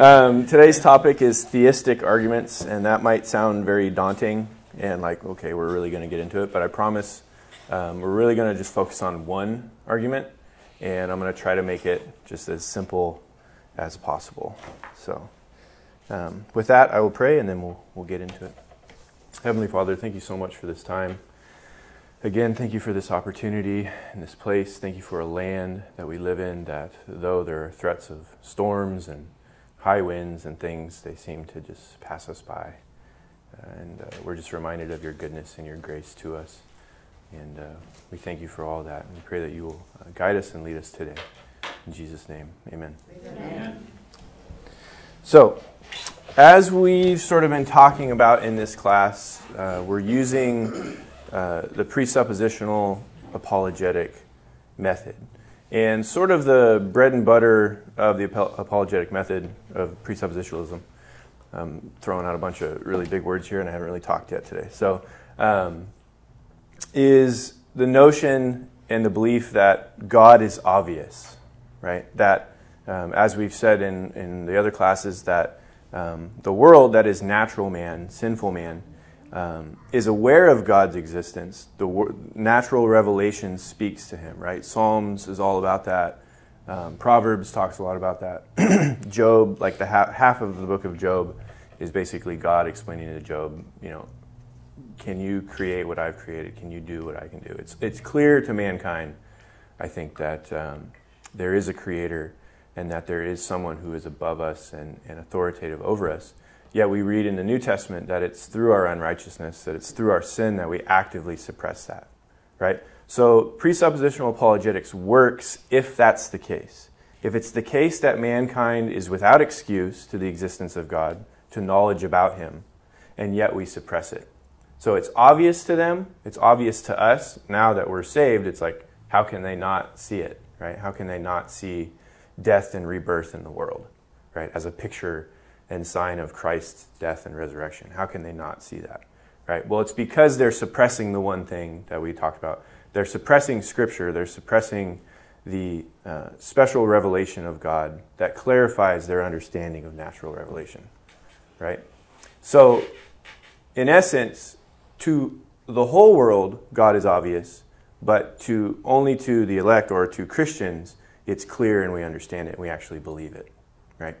Today's topic is theistic arguments, and that might sound very daunting and like, okay, we're really going to get into it, but I promise we're really going to just focus on one argument, and I'm going to try to make it just as simple as possible. So with that, I will pray, and then we'll get into it. Heavenly Father, thank you so much for this time. Again, thank you for this opportunity and this place. Thank you for a land that we live in that, though there are threats of storms and high winds and things, they seem to just pass us by. And we're just reminded of your goodness and your grace to us. And we thank you for all that. And we pray that you will guide us and lead us today. In Jesus' name, amen. Amen. So, as we've sort of been talking about in this class, we're using the presuppositional apologetic method. And sort of the bread and butter of the apologetic method of presuppositionalism. I'm throwing out a bunch of really big words here, and I haven't really talked yet today. So, is the notion and the belief that God is obvious, right? That, as we've said in the other classes, that the world, that is natural man, sinful man, is aware of God's existence. The natural revelation speaks to him, right? Psalms is all about that. Proverbs talks a lot about that. Job, like the half of the book of Job, is basically God explaining to Job, you know, can you create what I've created? Can you do what I can do? It's clear to mankind, I think, that there is a creator and that there is someone who is above us and authoritative over us. Yet we read in the New Testament that it's through our unrighteousness, that it's through our sin that we actively suppress that, right? So presuppositional apologetics works if that's the case. If it's the case that mankind is without excuse to the existence of God, to knowledge about him, and yet we suppress it. So it's obvious to them, it's obvious to us. Now that we're saved, it's like, how can they not see it, right? How can they not see death and rebirth in the world, right, as a picture and sign of Christ's death and resurrection? How can they not see that, right? Well, it's because they're suppressing the one thing that we talked about. They're suppressing Scripture. They're suppressing the special revelation of God that clarifies their understanding of natural revelation, right? So, in essence, to the whole world, God is obvious, but only to the elect or to Christians, it's clear and we understand it and we actually believe it, right?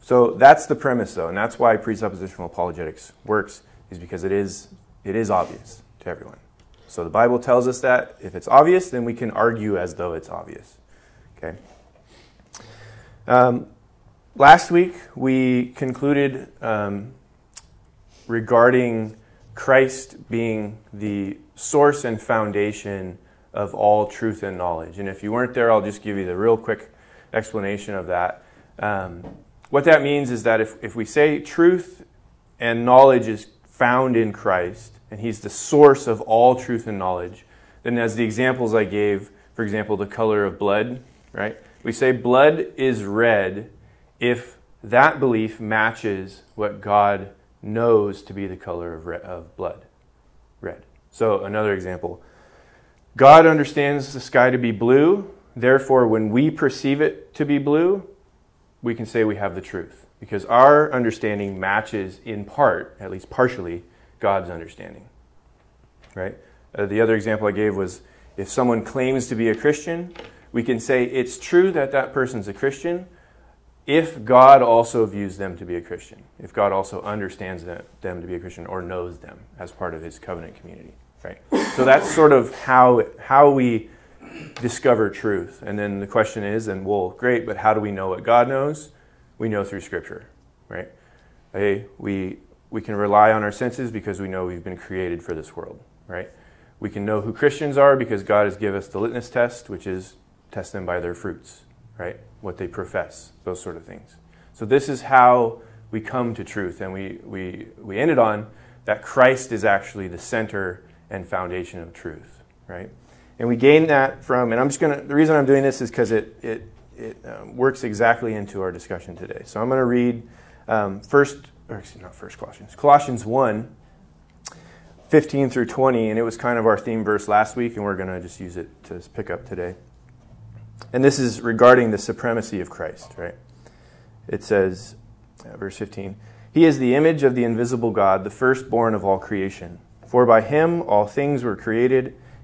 So that's the premise, though, and that's why presuppositional apologetics works, is because it is obvious to everyone. So the Bible tells us that if it's obvious, then we can argue as though it's obvious. Okay. Last week we concluded regarding Christ being the source and foundation of all truth and knowledge. And if you weren't there, I'll just give you the real quick explanation of that. What that means is that if we say truth and knowledge is found in Christ, and he's the source of all truth and knowledge, then as the examples I gave, for example, the color of blood, right? We say blood is red if that belief matches what God knows to be the color of blood, red. So another example, God understands the sky to be blue, therefore when we perceive it to be blue, we can say we have the truth because our understanding matches in part, at least partially, God's understanding, right? The other example I gave was if someone claims to be a Christian, we can say it's true that that person's a Christian if God also views them to be a Christian, if God also understands them to be a Christian or knows them as part of his covenant community, right? So that's sort of how we discover truth. And then the question is, and well, great, but how do we know what God knows? We know through Scripture, right? Hey, we can rely on our senses because we know we've been created for this world, right? We can know who Christians are because God has given us the litmus test, which is test them by their fruits, right? What they profess, those sort of things. So this is how we come to truth. And we ended on that Christ is actually the center and foundation of truth, right? And we gain that from, and I'm just going to, the reason I'm doing this is because it works exactly into our discussion today. So I'm going to read Colossians 1:15-20, and it was kind of our theme verse last week, and we're going to just use it to pick up today. And this is regarding the supremacy of Christ, right? It says, verse 15. He is the image of the invisible God, the firstborn of all creation. For by him all things were created,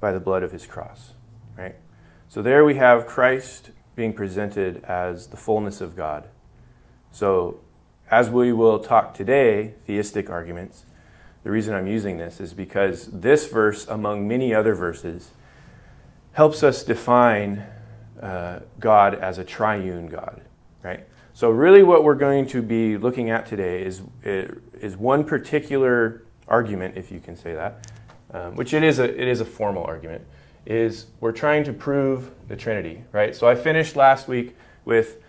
by the blood of his cross. Right? So there we have Christ being presented as the fullness of God. So as we will talk today, theistic arguments, the reason I'm using this is because this verse, among many other verses, helps us define God as a triune God. Right? So really what we're going to be looking at today is one particular argument, if you can say that, which it is a formal argument, is we're trying to prove the Trinity, right? So I finished last week with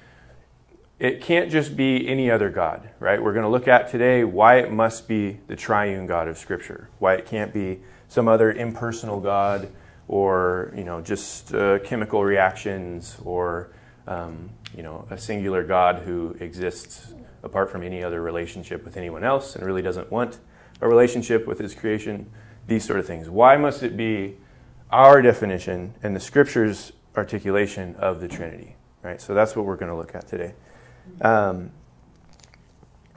it can't just be any other God, right? We're going to look at today why it must be the triune God of Scripture, why it can't be some other impersonal God or, just chemical reactions or, a singular God who exists apart from any other relationship with anyone else and really doesn't want a relationship with his creation, these sort of things. Why must it be our definition and the Scripture's articulation of the Trinity, right? So that's what we're going to look at today.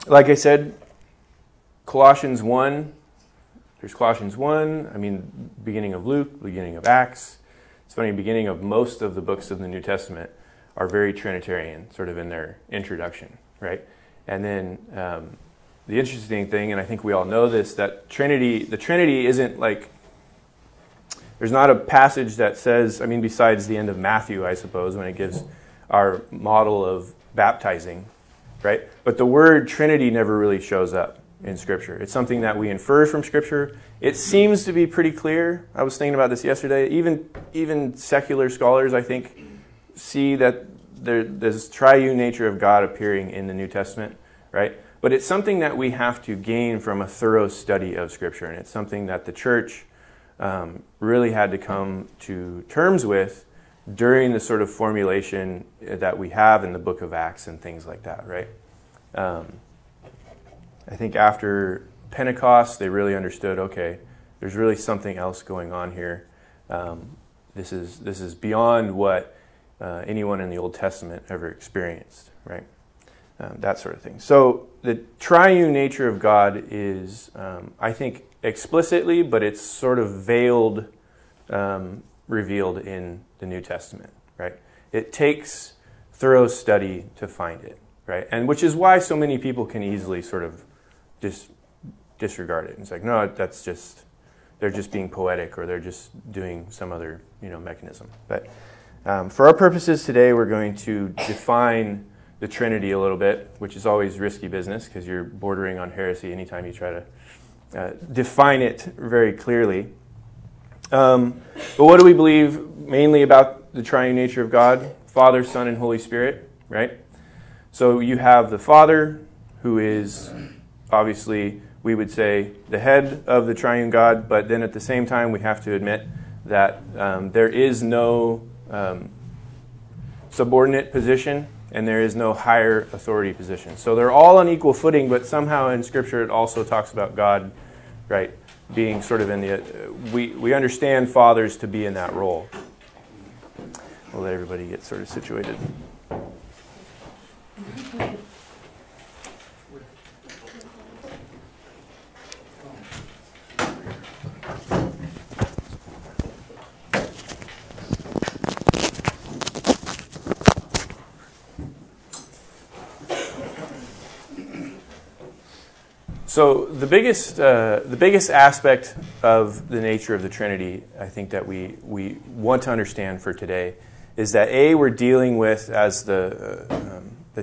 Like I said, Colossians 1, there's Colossians 1, beginning of Luke, beginning of Acts. It's funny, beginning of most of the books of the New Testament are very Trinitarian, sort of in their introduction, right? And then the interesting thing, and I think we all know this, that the Trinity isn't like, there's not a passage that says, besides the end of Matthew, I suppose, when it gives our model of baptizing, right? But the word Trinity never really shows up in Scripture. It's something that we infer from Scripture. It seems to be pretty clear. I was thinking about this yesterday. Even secular scholars, I think, see that there's triune nature of God appearing in the New Testament, right? But it's something that we have to gain from a thorough study of Scripture, and it's something that the church really had to come to terms with during the sort of formulation that we have in the book of Acts and things like that, right? I think after Pentecost, they really understood, okay, there's really something else going on here. This is beyond what anyone in the Old Testament ever experienced, right? That sort of thing. So the triune nature of God is, I think, explicitly, but it's sort of veiled, revealed in the New Testament, right? It takes thorough study to find it, right? And which is why so many people can easily sort of just disregard it. It's like, no, that's just, they're just being poetic or they're just doing some other, mechanism. But for our purposes today, we're going to define the Trinity a little bit, which is always risky business because you're bordering on heresy anytime you try to define it very clearly. But what do we believe mainly about the triune nature of God? Father, Son, and Holy Spirit, right? So you have the Father, who is obviously, we would say, the head of the triune God, but then at the same time we have to admit that there is no subordinate position, and there is no higher authority position. So they're all on equal footing, but somehow in Scripture it also talks about God, right, being sort of in the... we understand fathers to be in that role. We'll let everybody get sort of situated. So the biggest aspect of the nature of the Trinity, I think, that we want to understand for today is that we're dealing with, as the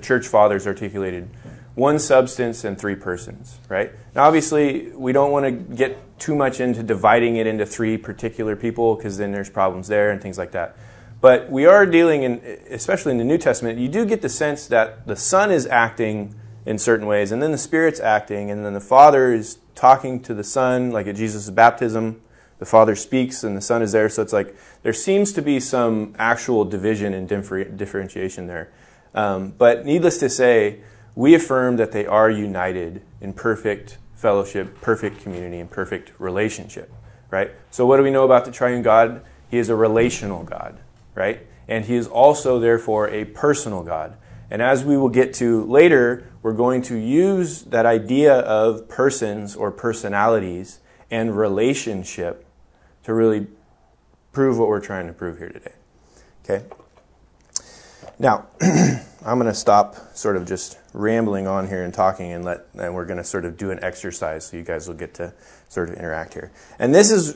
Church Fathers articulated, one substance and three persons, right? Now, obviously, we don't want to get too much into dividing it into three particular people because then there's problems there and things like that. But we are dealing, especially in the New Testament, you do get the sense that the Son is acting in certain ways. And then the Spirit's acting, and then the Father is talking to the Son, like at Jesus' baptism. The Father speaks and the Son is there. So it's like there seems to be some actual division and differentiation there. But needless to say, we affirm that they are united in perfect fellowship, perfect community, and perfect relationship, right? So what do we know about the triune God? He is a relational God, right? And he is also, therefore, a personal God. And as we will get to later, we're going to use that idea of persons or personalities and relationship to really prove what we're trying to prove here today, okay? Now, I'm going to stop sort of just rambling on here and talking, and we're going to sort of do an exercise so you guys will get to sort of interact here. And this is,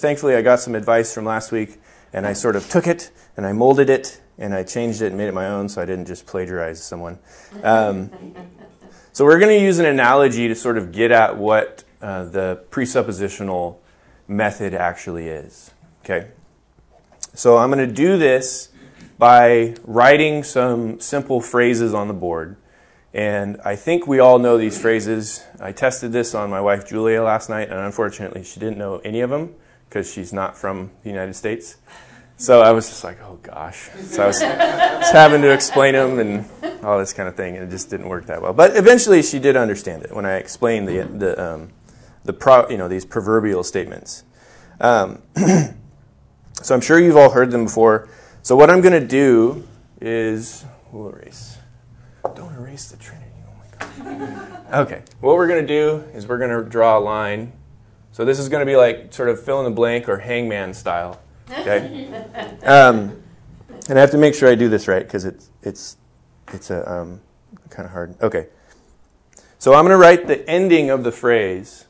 thankfully, I got some advice from last week, and I sort of took it, and I molded it, and I changed it and made it my own so I didn't just plagiarize someone. So we're going to use an analogy to sort of get at what the presuppositional method actually is, okay? So I'm going to do this by writing some simple phrases on the board. And I think we all know these phrases. I tested this on my wife, Julia, last night, and unfortunately she didn't know any of them because she's not from the United States. So I was just like, oh gosh. So I was just having to explain them and all this kind of thing, and it just didn't work that well. But eventually she did understand it when I explained these proverbial statements. So I'm sure you've all heard them before. So what I'm going to do is, we'll erase. Don't erase the Trinity. Oh my God. Okay. What we're going to do is we're going to draw a line. So this is going to be like sort of fill in the blank or hangman style. Okay. And I have to make sure I do this right because it's kind of hard. Okay. So I'm going to write the ending of the phrase,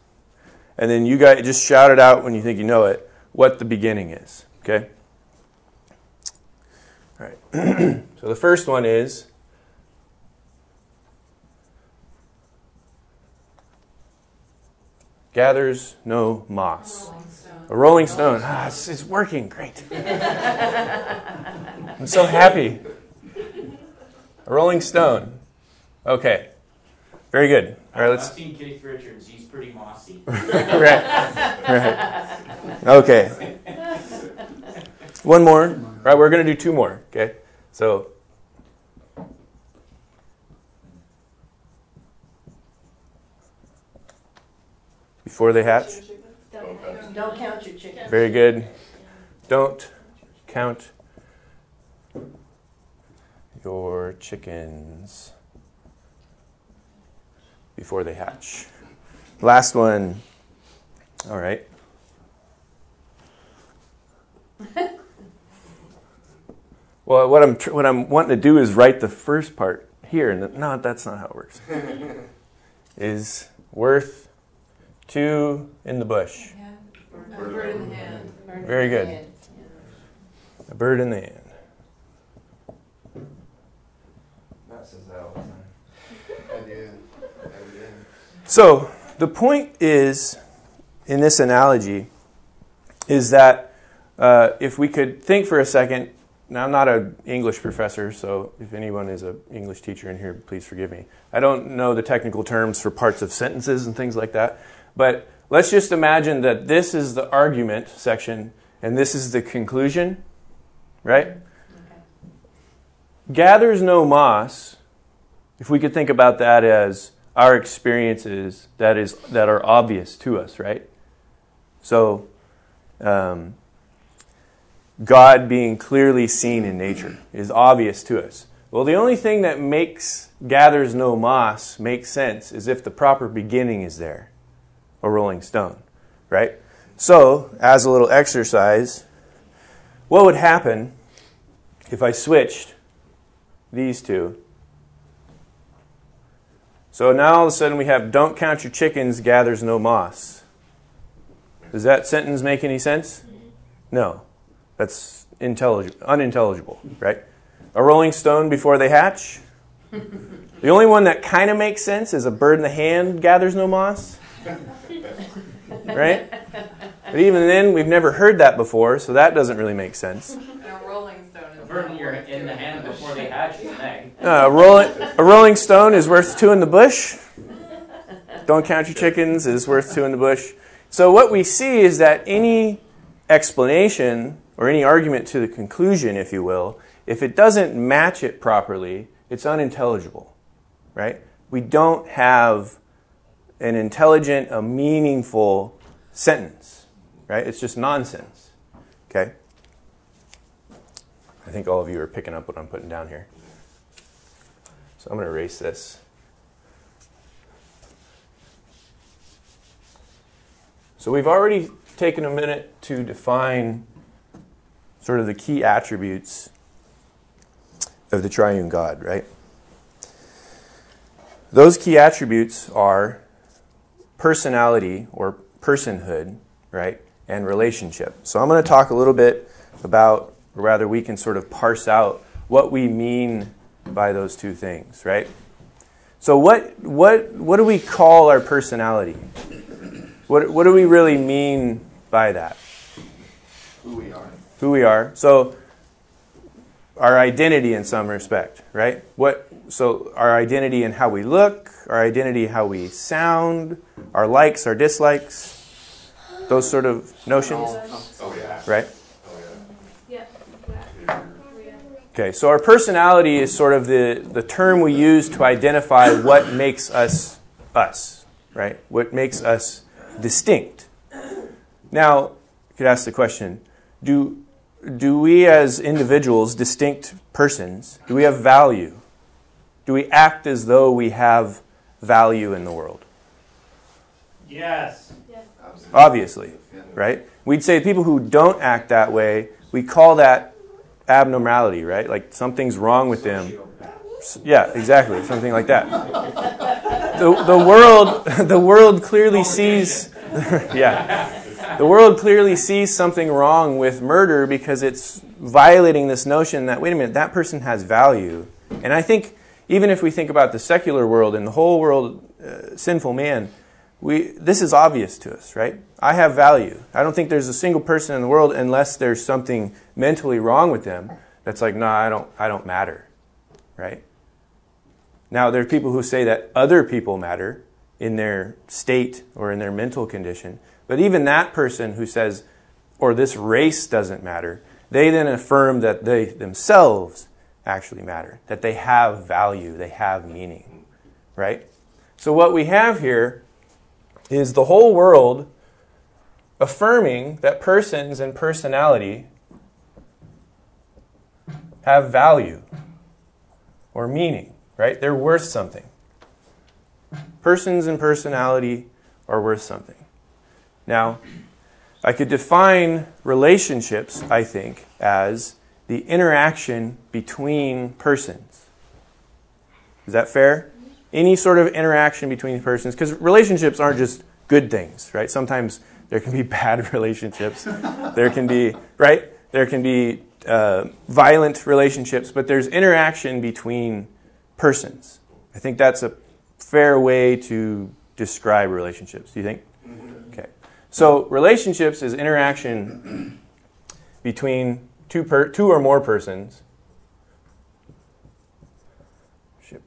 and then you guys just shout it out when you think you know it. What the beginning is. Okay. All right. So the first one is gathers no moss. A rolling stone. Ah, it's working. Great. I'm so happy. A rolling stone. Okay. Very good. All right. I've seen Keith Richards. He's pretty mossy. Right. Okay. One more. All right, we're going to do two more, okay? So, before they hatch. Don't count your chickens. Very good. Don't count your chickens before they hatch. Last one. All right. Well, what I'm wanting to do is write the first part here, and no, that's not how it works. Is worth two in the bush. Yeah. A bird in the hand. Very good. Hand. Yeah. A bird in the hand. That says that all the time. I do. So the point is, in this analogy, is that if we could think for a second. Now, I'm not an English professor, so if anyone is an English teacher in here, please forgive me. I don't know the technical terms for parts of sentences and things like that, but let's just imagine that this is the argument section and this is the conclusion, right? Okay. Gathers no moss, if we could think about that as our experiences that are obvious to us, right? So, God being clearly seen in nature is obvious to us. Well, the only thing that gathers no moss make sense is if the proper beginning is there, a rolling stone, right? So, as a little exercise, what would happen if I switched these two? So now all of a sudden we have don't count your chickens, gathers no moss. Does that sentence make any sense? No. That's unintelligible, right? A rolling stone before they hatch. The only one that kind of makes sense is a bird in the hand gathers no moss, right? But even then, we've never heard that before, so that doesn't really make sense. And a rolling stone is a bird in the hand before they hatch is an egg. A rolling stone is worth two in the bush. Don't count your chickens is worth two in the bush. So what we see is that any explanation or any argument to the conclusion, if you will, if it doesn't match it properly, it's unintelligible, right? We don't have an intelligent, a meaningful sentence, right? It's just nonsense, okay? I think all of you are picking up what I'm putting down here. So I'm going to erase this. So we've already taken a minute to define sort of the key attributes of the triune God, right? Those key attributes are personality or personhood, right, and relationship. So I'm going to talk a little bit about, or rather we can sort of parse out what we mean by those two things, right? So what do we call our personality? What do we really mean by that? Who we are. So our identity in some respect, right? So our identity in how we look, our identity how we sound, our likes, our dislikes, those sort of notions. Oh yeah. Right? Oh yeah. Yeah. Okay, so our personality is sort of the term we use to identify what makes us us, right? What makes us distinct. Now, you could ask the question, do we as individuals, distinct persons, do we have value? Do we act as though we have value in the world? Yes. Obviously, right? We'd say people who don't act that way, we call that abnormality, right? Like something's wrong with them. Yeah, exactly. Something like that. The world clearly sees, yeah, the world clearly sees something wrong with murder because it's violating this notion that, wait a minute, that person has value. And I think even if we think about the secular world and the whole world, sinful man, this is obvious to us, right? I have value. I don't think there's a single person in the world, unless there's something mentally wrong with them, that's like, nah, I don't matter, right? Now, there are people who say that other people matter in their state or in their mental condition. But even that person who says, or this race doesn't matter, they then affirm that they themselves actually matter, that they have value, they have meaning, right? So what we have here is the whole world affirming that persons and personality have value or meaning. Right? They're worth something. Persons and personality are worth something. Now, I could define relationships, I think, as the interaction between persons. Is that fair? Any sort of interaction between persons, because relationships aren't just good things, right? Sometimes there can be bad relationships. There can be, right? There can be violent relationships, but there's interaction between persons. I think that's a fair way to describe relationships. Do you think? Okay. So relationships is interaction between two or more persons. Ship.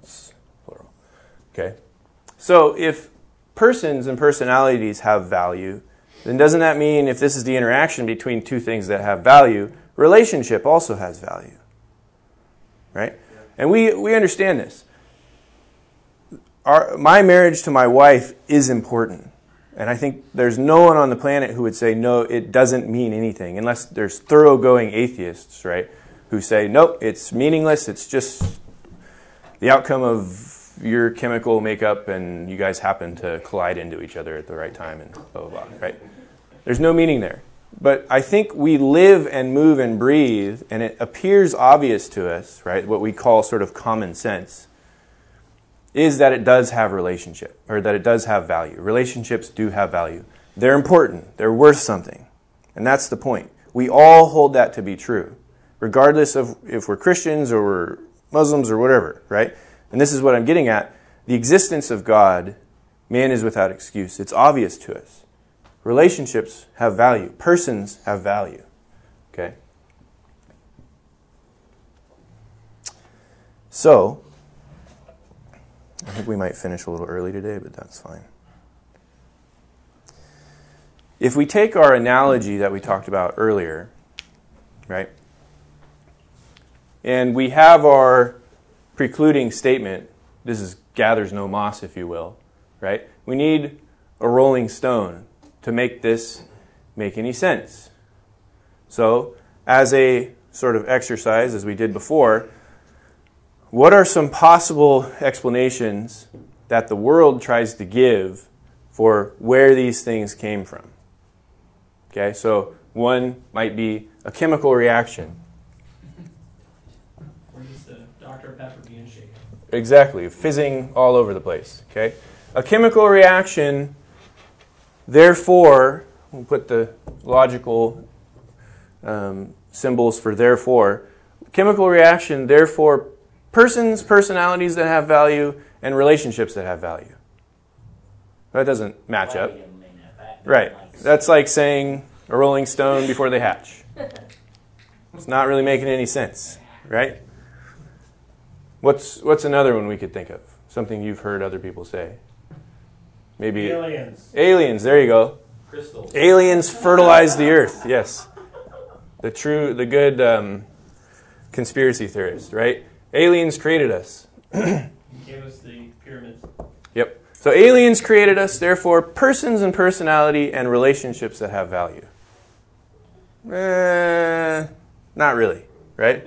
It's plural. Okay. So if persons and personalities have value, then doesn't that mean if this is the interaction between two things that have value, relationship also has value? Right? And we understand this. My marriage to my wife is important. And I think there's no one on the planet who would say, no, it doesn't mean anything, unless there's thoroughgoing atheists, right, who say, nope, it's meaningless. It's just the outcome of your chemical makeup and you guys happen to collide into each other at the right time and blah, blah, blah, right? There's no meaning there. But I think we live and move and breathe, and it appears obvious to us, right, what we call sort of common sense, is that it does have relationship, or that it does have value. Relationships do have value. They're important. They're worth something. And that's the point. We all hold that to be true, regardless of if we're Christians or we're Muslims or whatever, right? And this is what I'm getting at. The existence of God, man is without excuse. It's obvious to us. Relationships have value. Persons have value. Okay. So, I think we might finish a little early today, but that's fine. If we take our analogy that we talked about earlier, right, and we have our precluding statement, this is gathers no moss, if you will, right? We need a rolling stone to make this make any sense. So, as a sort of exercise, as we did before, what are some possible explanations that the world tries to give for where these things came from? Okay, so one might be a chemical reaction. Or just the Dr. Pepper being shaken. Exactly, fizzing all over the place. Okay, a chemical reaction, therefore, we'll put the logical symbols for therefore. Chemical reaction, therefore, persons, personalities that have value, and relationships that have value. That doesn't match up. Right. That's like saying a rolling stone before they hatch. It's not really making any sense, right? What's another one we could think of? Something you've heard other people say. Maybe aliens. Aliens, there you go. Crystals. Aliens fertilize the earth, yes. The good conspiracy theorist, right? Aliens created us. Gave us the pyramids. Yep. So aliens created us, therefore persons and personality and relationships that have value. Not really, right?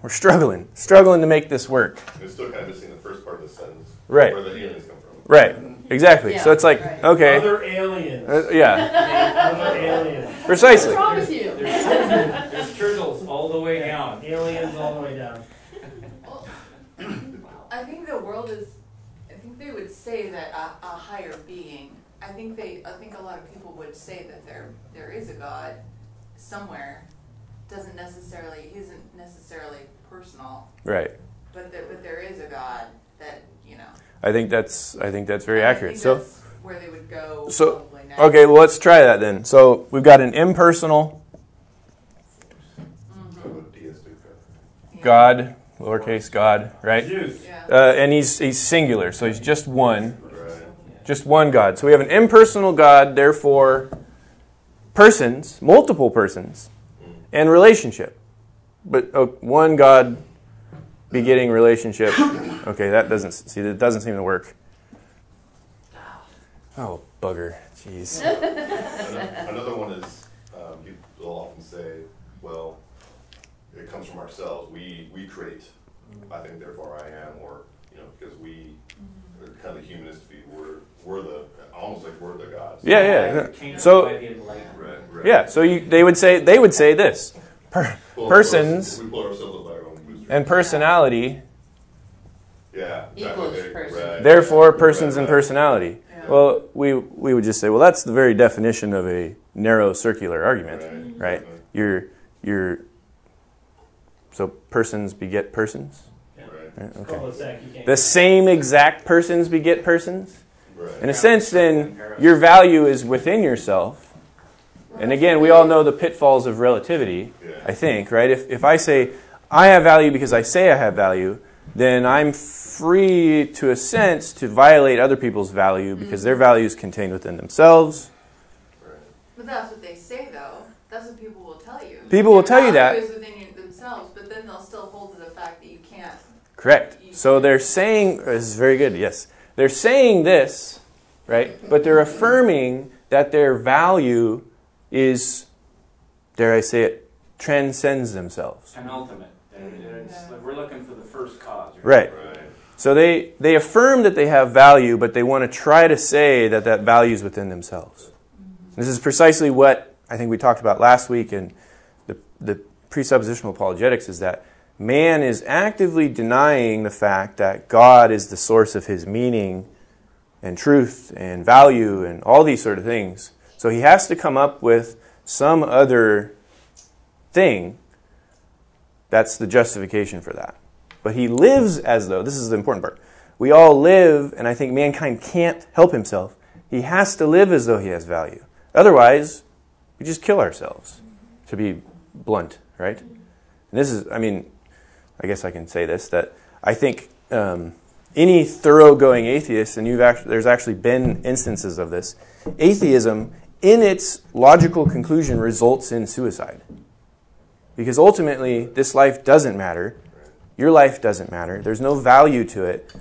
We're struggling to make this work. We're still kind of missing the first part of the sentence. Right. Where the aliens come from. Right. Exactly. Yeah, so it's like, right. Okay. Other aliens. Yeah. Other aliens. Precisely. What's wrong with you? There's turtles all the way down. Aliens all the way down. Well, I think the world is... They would say that a higher being. I think a lot of people would say that there is a God somewhere. Isn't necessarily personal. Right. But there is a God that you know. I think that's very accurate. That's where they would go. So probably next. Okay, well, let's try that then. So we've got an impersonal God. Lowercase God, right? Yeah. And he's singular, so he's just one. Right. Just one God. So we have an impersonal God, therefore persons, multiple persons, and relationship. But one God begetting relationship. Okay, that doesn't seem to work. Oh, bugger. Jeez. Another one is, people often say, well, it comes from ourselves. We create. I think, therefore, I am, or because we are kind of the humanist view. We're the almost like we're the gods. Yeah. So they would say this: persons and personality. Yeah. Equals person. Therefore, persons and personality. Yeah. Well, we would just say, well, that's the very definition of a narrow circular argument, right? So persons beget persons? Yeah. Right. Okay. The same exact persons beget persons? Right. In a sense, then, your value is within yourself. And again, we all know the pitfalls of relativity, yeah. I think, right? If I say, I have value because I say I have value, then I'm free, to a sense, to violate other people's value because their value is contained within themselves. Right. But that's what they say, though. That's what people will tell you. People will tell you that. Correct. So they're saying, this is very good, yes. They're saying this, right? But they're affirming that their value is, dare I say it, transcends themselves. An ultimate. We're looking for the first cause. Right. So they affirm that they have value, but they want to try to say that value is within themselves. This is precisely what I think we talked about last week in the presuppositional apologetics is that man is actively denying the fact that God is the source of his meaning and truth and value and all these sort of things. So he has to come up with some other thing that's the justification for that. But he lives as though, this is the important part, we all live, and I think mankind can't help himself, he has to live as though he has value. Otherwise, we just kill ourselves, to be blunt, right? And this is, I guess I can say this, that I think any thoroughgoing atheist, and there's actually been instances of this, atheism in its logical conclusion results in suicide. Because ultimately, this life doesn't matter. Your life doesn't matter. There's no value to it.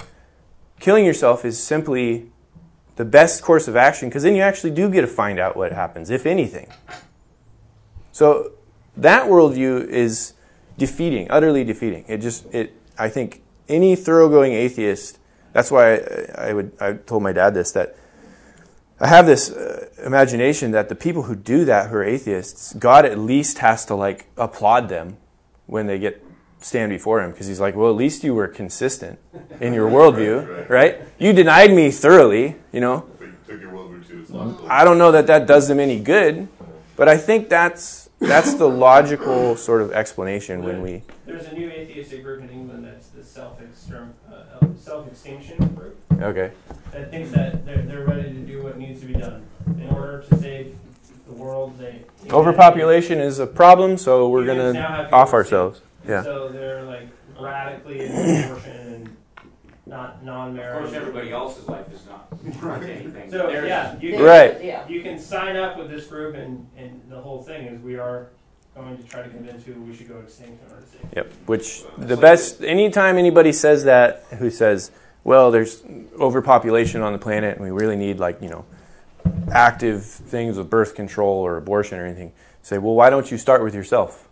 Killing yourself is simply the best course of action, because then you actually do get to find out what happens, if anything. So that worldview is defeating, utterly defeating. I think any thoroughgoing atheist, that's why I told my dad this, that I have this imagination that the people who do that, who are atheists, God at least has to like applaud them when they stand before him, because he's like, well, at least you were consistent in your worldview, right? You denied me thoroughly, you know. But you took your worldview to Islam. I don't know that does them any good, but I think that's the logical sort of explanation when we... There's a new atheistic group in England that's the self-extinction group. Okay. That thinks that they're ready to do what needs to be done in order to save the world. Overpopulation is a problem, so we're going to off ourselves. Yeah. So they're like radically in proportion and not non-marriage. Of course, everybody else's life is not anything. So you can sign up with this group, and the whole thing is we are going to try to convince you we should go extinct in order to save. Yep. Which the best anytime anybody says that, who says, well, there's overpopulation on the planet, and we really need active things with birth control or abortion or anything. Say, well, why don't you start with yourself?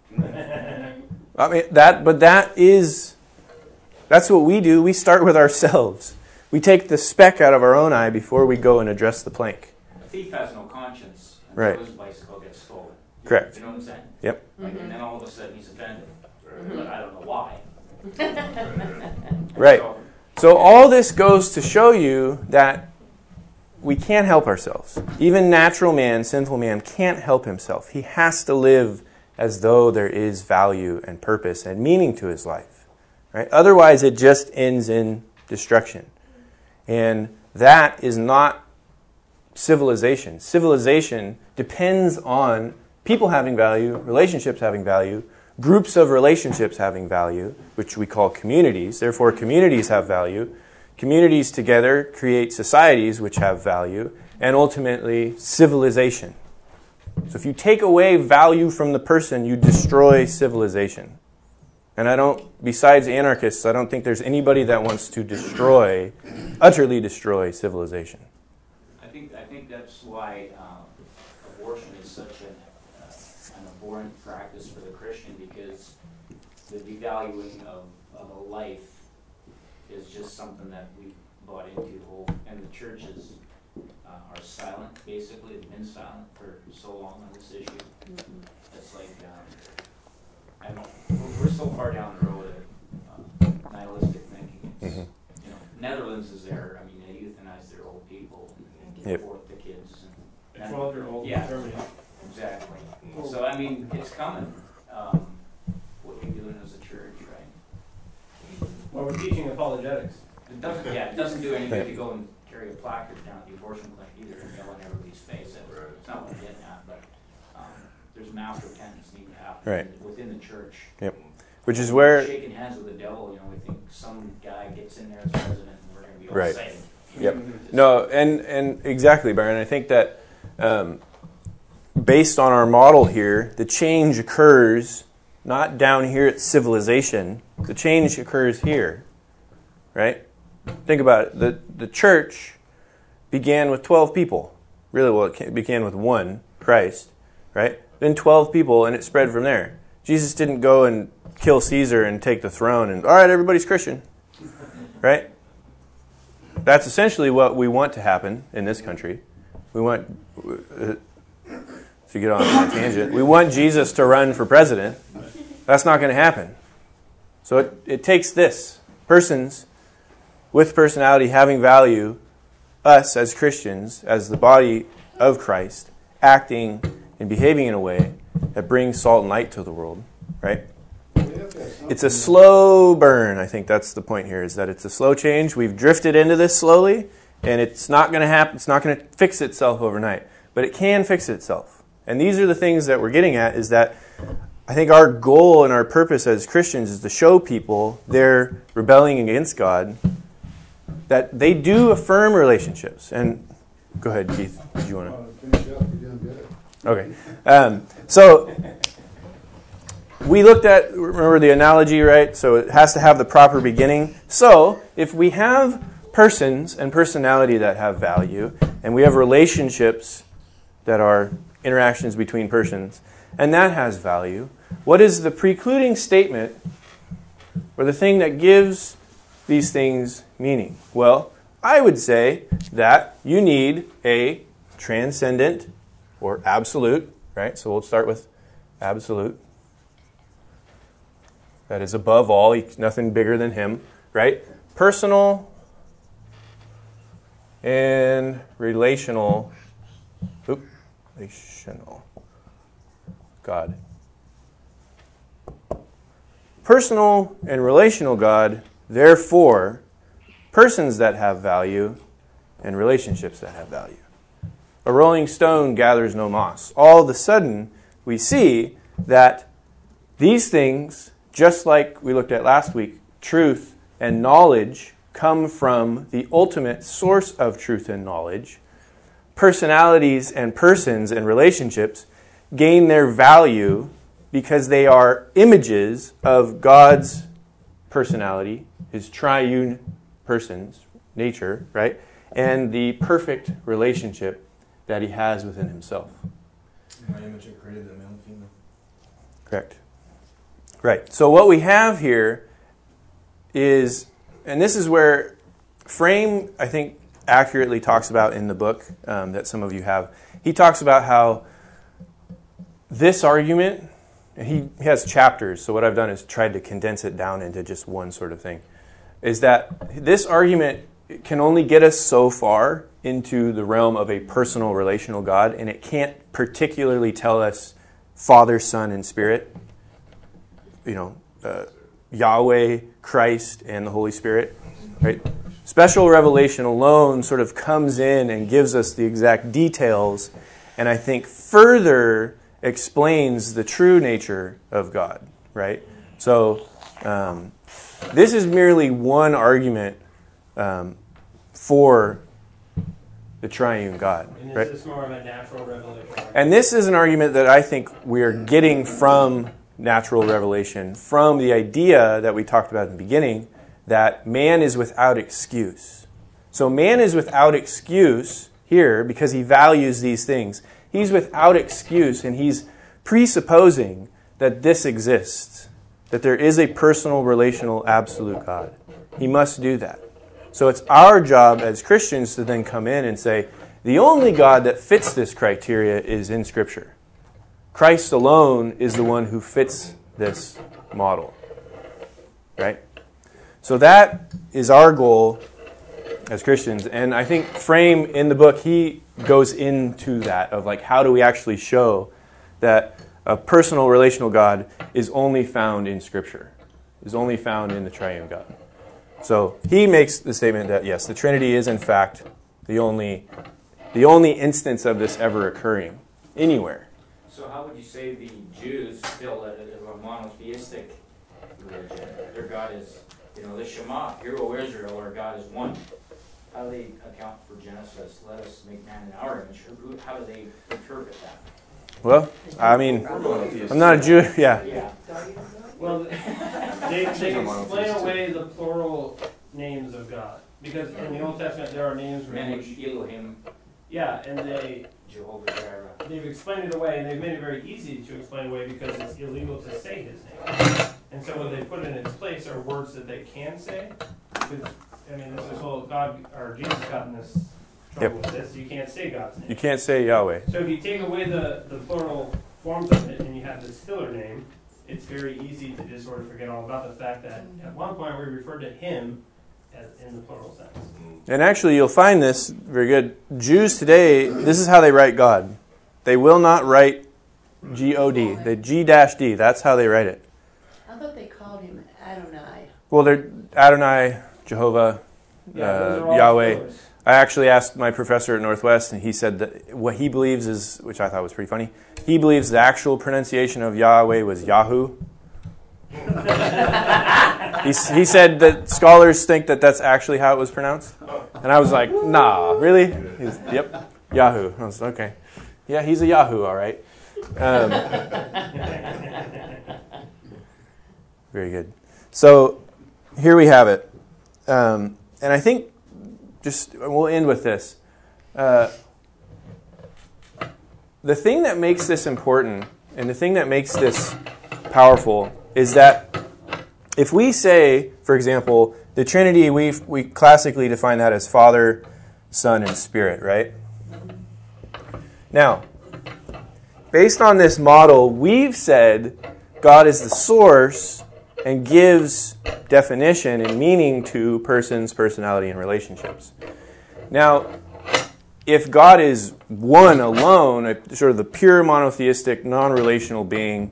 I mean, that's what we do. We start with ourselves. We take the speck out of our own eye before we go and address the plank. A thief has no conscience until his bicycle gets stolen. Correct. You know what I'm saying? Yep. Like, and then all of a sudden he's offended. But I don't know why. Right. So all this goes to show you that we can't help ourselves. Even natural man, sinful man, can't help himself. He has to live as though there is value and purpose and meaning to his life, right? Otherwise, it just ends in destruction. And that is not civilization. Civilization depends on people having value, relationships having value, groups of relationships having value, which we call communities. Therefore, communities have value. Communities together create societies which have value, and ultimately, civilization. So if you take away value from the person, you destroy civilization. And besides anarchists, I don't think there's anybody that wants to utterly destroy civilization. I think that's why abortion is such an abhorrent practice for the Christian, because the devaluing of a life is just something that we bought into the whole, and the church is... are silent, basically. They've been silent for so long on this issue. Mm-hmm. It's like, we're so far down the road of nihilistic thinking. It's, Netherlands is there. I mean, they euthanize their old people and give forth the kids. And 12-year-old. Yeah, exactly. So, I mean, it's coming. What you're doing as a church, right? Well, we're teaching apologetics. It doesn't do anything to go and carry a placard down at the abortion clinic either and yell in everybody's face. It's not what I'm getting at, but there's mass repentance need to happen within the church. Yep. Which is where shaking hands with the devil, we think some guy gets in there as president and we're going to be all saved. Yep. No, and exactly, Byron. I think that based on our model here, the change occurs not down here at civilization. The change occurs here, right? Think about it. The church began with 12 people. Really, well, it began with one, Christ, right? Then 12 people, and it spread from there. Jesus didn't go and kill Caesar and take the throne and, all right, everybody's Christian, right? That's essentially what we want to happen in this country. We want, to get on a tangent, we want Jesus to run for president. That's not going to happen. So it takes this. Persons with personality having value, us as Christians, as the body of Christ, acting and behaving in a way that brings salt and light to the world, right? It's a slow burn. I think that's the point here, is that it's a slow change. We've drifted into this slowly, and it's not going to happen. It's not going to fix itself overnight, but it can fix itself. And these are the things that we're getting at, is that I think our goal and our purpose as Christians is to show people they're rebelling against God, that they do affirm relationships. And go ahead, Keith. Did you want to? Okay. So we looked at, remember the analogy, right? So it has to have the proper beginning. So if we have persons and personality that have value, and we have relationships that are interactions between persons, and that has value, what is the precluding statement or the thing that gives these things meaning? Well, I would say that you need a transcendent or absolute, right? So we'll start with absolute. That is above all, nothing bigger than him, right? Personal and relational God. Personal and relational God, therefore, persons that have value and relationships that have value. A rolling stone gathers no moss. All of a sudden, we see that these things, just like we looked at last week, truth and knowledge come from the ultimate source of truth and knowledge. Personalities and persons and relationships gain their value because they are images of God's personality, his triune persons, nature, right? And the perfect relationship that he has within himself. In my image, I created the male and female. Correct. Right. So what we have here is, and this is where Frame, I think, accurately talks about in the book that some of you have. He talks about how this argument, and he has chapters, so what I've done is tried to condense it down into just one sort of thing, is that this argument can only get us so far into the realm of a personal relational God, and it can't particularly tell us Father, Son, and Spirit, Yahweh, Christ, and the Holy Spirit, right? Special revelation alone sort of comes in and gives us the exact details, and I think further explains the true nature of God, right? So this is merely one argument for the triune God. And this is more of a natural revelation argument. And this is an argument that I think we are getting from natural revelation, from the idea that we talked about in the beginning, that man is without excuse. So man is without excuse here because he values these things. He's without excuse, and he's presupposing that this exists, that there is a personal, relational, absolute God. He must do that. So it's our job as Christians to then come in and say, the only God that fits this criteria is in Scripture. Christ alone is the one who fits this model, right? So that is our goal as Christians. And I think Frame in the book, he goes into that of like, how do we actually show that a personal relational God is only found in Scripture, is only found in the triune God. So he makes the statement that, yes, the Trinity is in fact the only instance of this ever occurring anywhere. So how would you say the Jews feel that it is a monotheistic religion? Their God is, the Shema, hear, O Israel, our God is one. How do they account for Genesis? Let us make man in our image. How do they interpret that? Well, I mean, I'm not a Jew. Yeah. Well, they explain away the plural names of God. Because in the Old Testament, there are names for Elohim. Yeah, and they... Jehovah Jireh. They've explained it away, and they've made it very easy to explain away because it's illegal to say his name. And so what they put in its place are words that they can say. There's this whole God, or Jesus got in this trouble with this. You can't say God's name. You can't say Yahweh. So if you take away the plural forms of it and you have this Hitler name, it's very easy to just sort of forget all about the fact that at one point we referred to him as in the plural sense. And actually you'll find this, very good, Jews today, this is how they write God. They will not write G-O-D, the G-D, that's how they write it. I thought they called him Adonai. Well, they're Adonai, Jehovah, Yahweh. I actually asked my professor at Northwest, and he said that what he believes is, which I thought was pretty funny, he believes the actual pronunciation of Yahweh was Yahoo. He said that scholars think that that's actually how it was pronounced. And I was like, nah, really? He's, yep, Yahoo. I was like, okay. Yeah, he's a Yahoo, all right. Very good. So here we have it. And I think we'll end with this. The thing that makes this important and the thing that makes this powerful is that if we say, for example, the Trinity, we classically define that as Father, Son, and Spirit, right? Now, based on this model, we've said God is the source and gives definition and meaning to persons, personality, and relationships. Now, if God is one alone, sort of the pure monotheistic, non-relational being,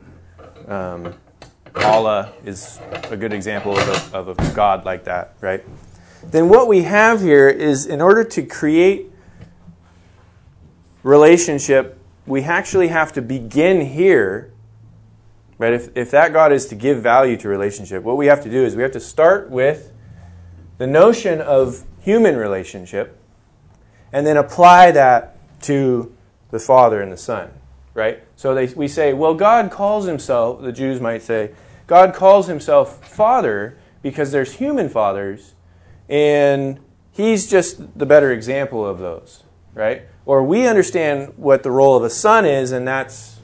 Allah is a good example of a God like that, right? Then what we have here is, in order to create relationship, we actually have to begin here, right? If that God is to give value to relationship, what we have to do is we have to start with the notion of human relationship and then apply that to the Father and the Son, right? So we say, well, God calls himself, the Jews might say, God calls himself Father because there's human fathers, and he's just the better example of those, right? Or we understand what the role of a son is, and that's,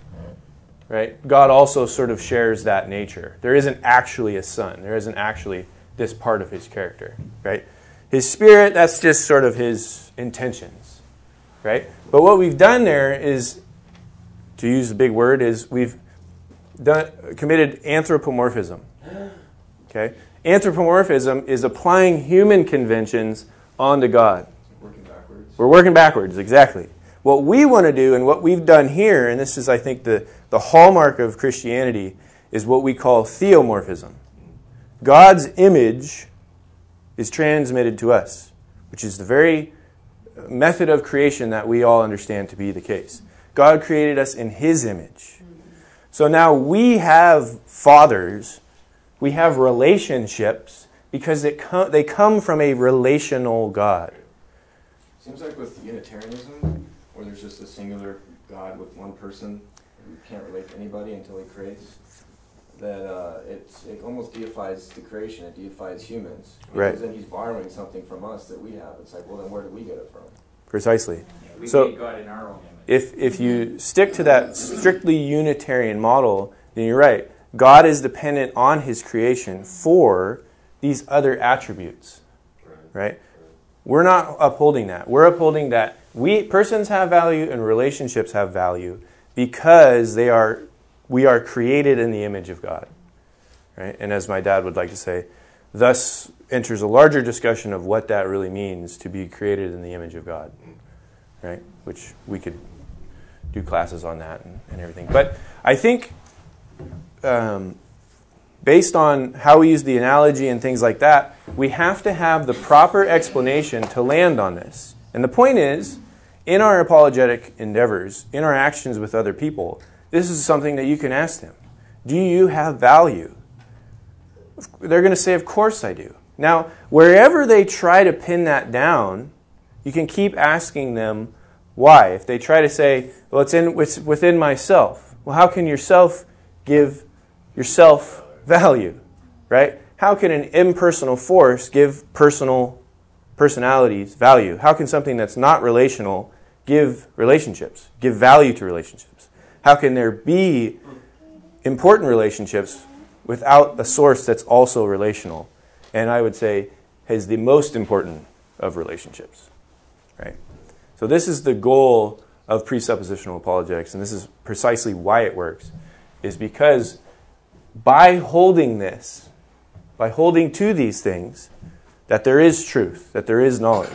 right, God also sort of shares that nature. There isn't actually a son. There isn't actually this part of his character, right? His spirit, that's just sort of his intentions, right? But what we've done there is, to use the big word, is we've committed anthropomorphism, okay? Anthropomorphism is applying human conventions onto God. We're working backwards, exactly. What we want to do and what we've done here, and this is, I think, the hallmark of Christianity, is what we call theomorphism. God's image is transmitted to us, which is the very method of creation that we all understand to be the case. God created us in his image. So now we have fathers, we have relationships, because they come from a relational God. Seems like with Unitarianism, where there's just a singular God with one person, and you can't relate to anybody until he creates, that it almost deifies the creation, it deifies humans. Right. Because then he's borrowing something from us that we have. It's like, well, then where did we get it from? Precisely. Yeah, we made God in our own image. If you stick to that strictly Unitarian model, then you're right. God is dependent on his creation for these other attributes, right? We're not upholding that. We're upholding that persons have value and relationships have value because we are created in the image of God, right? And as my dad would like to say, thus enters a larger discussion of what that really means to be created in the image of God, right? Which we could do classes on that and everything. But I think based on how we use the analogy and things like that, we have to have the proper explanation to land on this. And the point is, in our apologetic endeavors, in our actions with other people, this is something that you can ask them. Do you have value? They're going to say, of course I do. Now, wherever they try to pin that down, you can keep asking them why. If they try to say, well, it's within myself. Well, how can yourself give yourself value, right? How can an impersonal force give personalities value? How can something that's not relational give relationships, give value to relationships? How can there be important relationships without a source that's also relational? And I would say is the most important of relationships, right? So this is the goal of presuppositional apologetics, and this is precisely why it works, is because by holding to these things, that there is truth, that there is knowledge,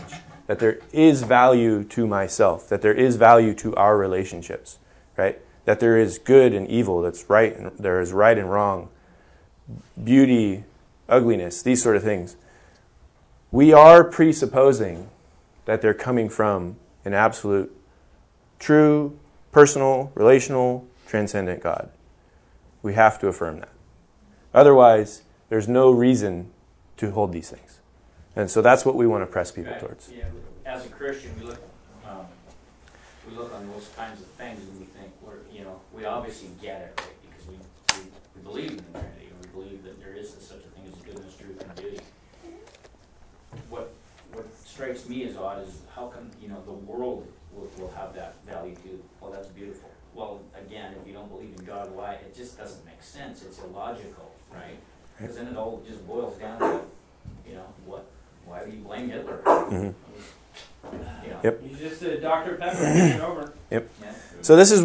that there is value to myself, that there is value to our relationships, right? That there is good and evil, that's right, and there is right and wrong, beauty, ugliness, these sort of things. We are presupposing that they're coming from an absolute, true, personal, relational, transcendent God. We have to affirm that. Otherwise, there's no reason to hold these things. And so that's what we want to press people towards. Yeah. As a Christian, we look on those kinds of things and we think, we obviously get it, right? Because we believe in the Trinity, and we believe that there isn't such a thing as goodness, truth, and beauty. What strikes me as odd is how come the world will have that value too? Well, that's beautiful. Well, again, if you don't believe in God, why? It just doesn't make sense. It's illogical, right? Because then it all just boils down to, what? Why do you blame Hitler? Mm-hmm. Yep. He's just a Dr. Pepper taking over. Yep. Yeah. So this is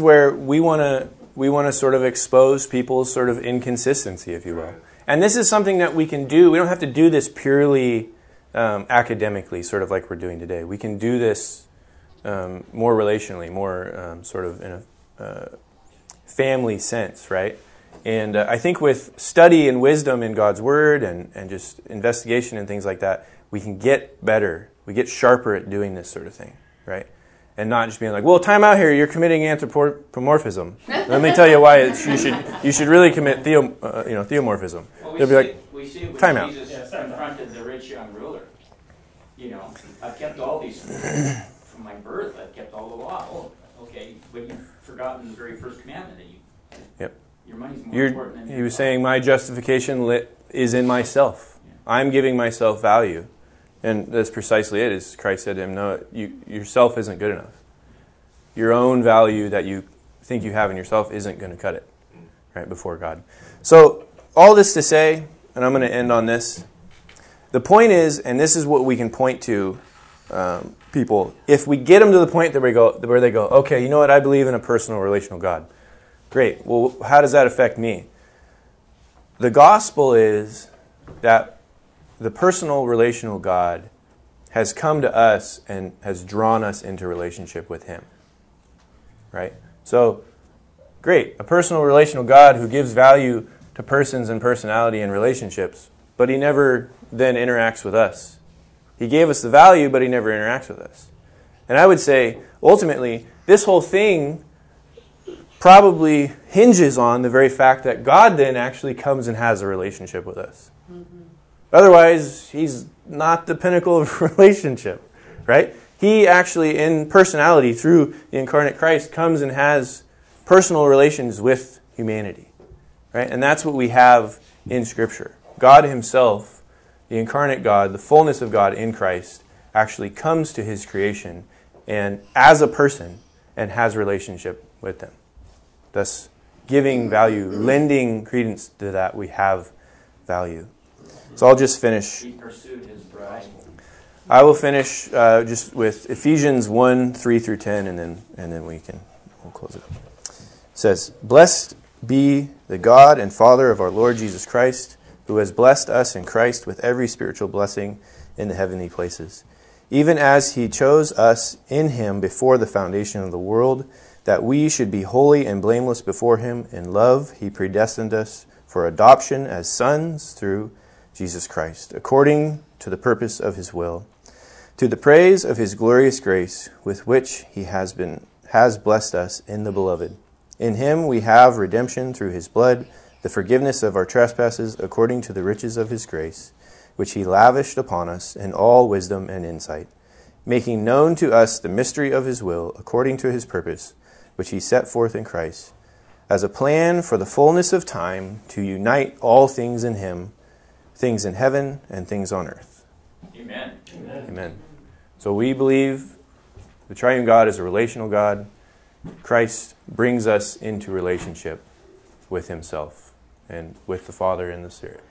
where we want to sort of expose people's sort of inconsistency, if you will. Right. And this is something that we can do. We don't have to do this purely academically, sort of like we're doing today. We can do this more relationally, more sort of in a family sense, right? And I think with study and wisdom in God's Word and just investigation and things like that, we can get better. We get sharper at doing this sort of thing, right? And not just being like, well, time out here, you're committing anthropomorphism. Let me tell you why you should really commit theomorphism. Well, they'll be like, time out. Jesus confronted the rich young ruler. I've kept all these from my birth. I've kept all the law. Oh, okay, but you've forgotten the very first commandment that you... Yep. Your money's more important than your He was saying, my justification is in myself. Yeah. I'm giving myself value. And that's precisely it, as Christ said to him, no, yourself isn't good enough. Your own value that you think you have in yourself isn't going to cut it, right, before God. So all this to say, and I'm going to end on this, the point is, and this is what we can point to people, if we get them to the point where they go, okay, you know what, I believe in a personal, relational God. Great. Well, how does that affect me? The gospel is that the personal, relational God has come to us and has drawn us into relationship with Him. Right? So, great. A personal, relational God who gives value to persons and personality and relationships, but He never then interacts with us. He gave us the value, but He never interacts with us. And I would say, ultimately, this whole thing probably hinges on the very fact that God then actually comes and has a relationship with us. Mm-hmm. Otherwise, He's not the pinnacle of relationship, right? He actually, in personality, through the incarnate Christ, comes and has personal relations with humanity, right? And that's what we have in Scripture. God Himself, the incarnate God, the fullness of God in Christ, actually comes to His creation and as a person and has relationship with them. Thus, giving value, lending credence to that, we have value. So I'll just finish. He pursued His bride. I will finish just with Ephesians 1:3-10, and then we'll close it up. It says, "Blessed be the God and Father of our Lord Jesus Christ, who has blessed us in Christ with every spiritual blessing in the heavenly places, even as He chose us in Him before the foundation of the world, that we should be holy and blameless before Him. In love, He predestined us for adoption as sons through Jesus Christ, according to the purpose of His will, to the praise of His glorious grace, with which He has blessed us in the Beloved. In Him we have redemption through His blood, the forgiveness of our trespasses, according to the riches of His grace, which He lavished upon us in all wisdom and insight, making known to us the mystery of His will, according to His purpose, which He set forth in Christ, as a plan for the fullness of time to unite all things in Him, things in heaven and things on earth." Amen. Amen. Amen. So we believe the triune God is a relational God. Christ brings us into relationship with Himself and with the Father and the Spirit.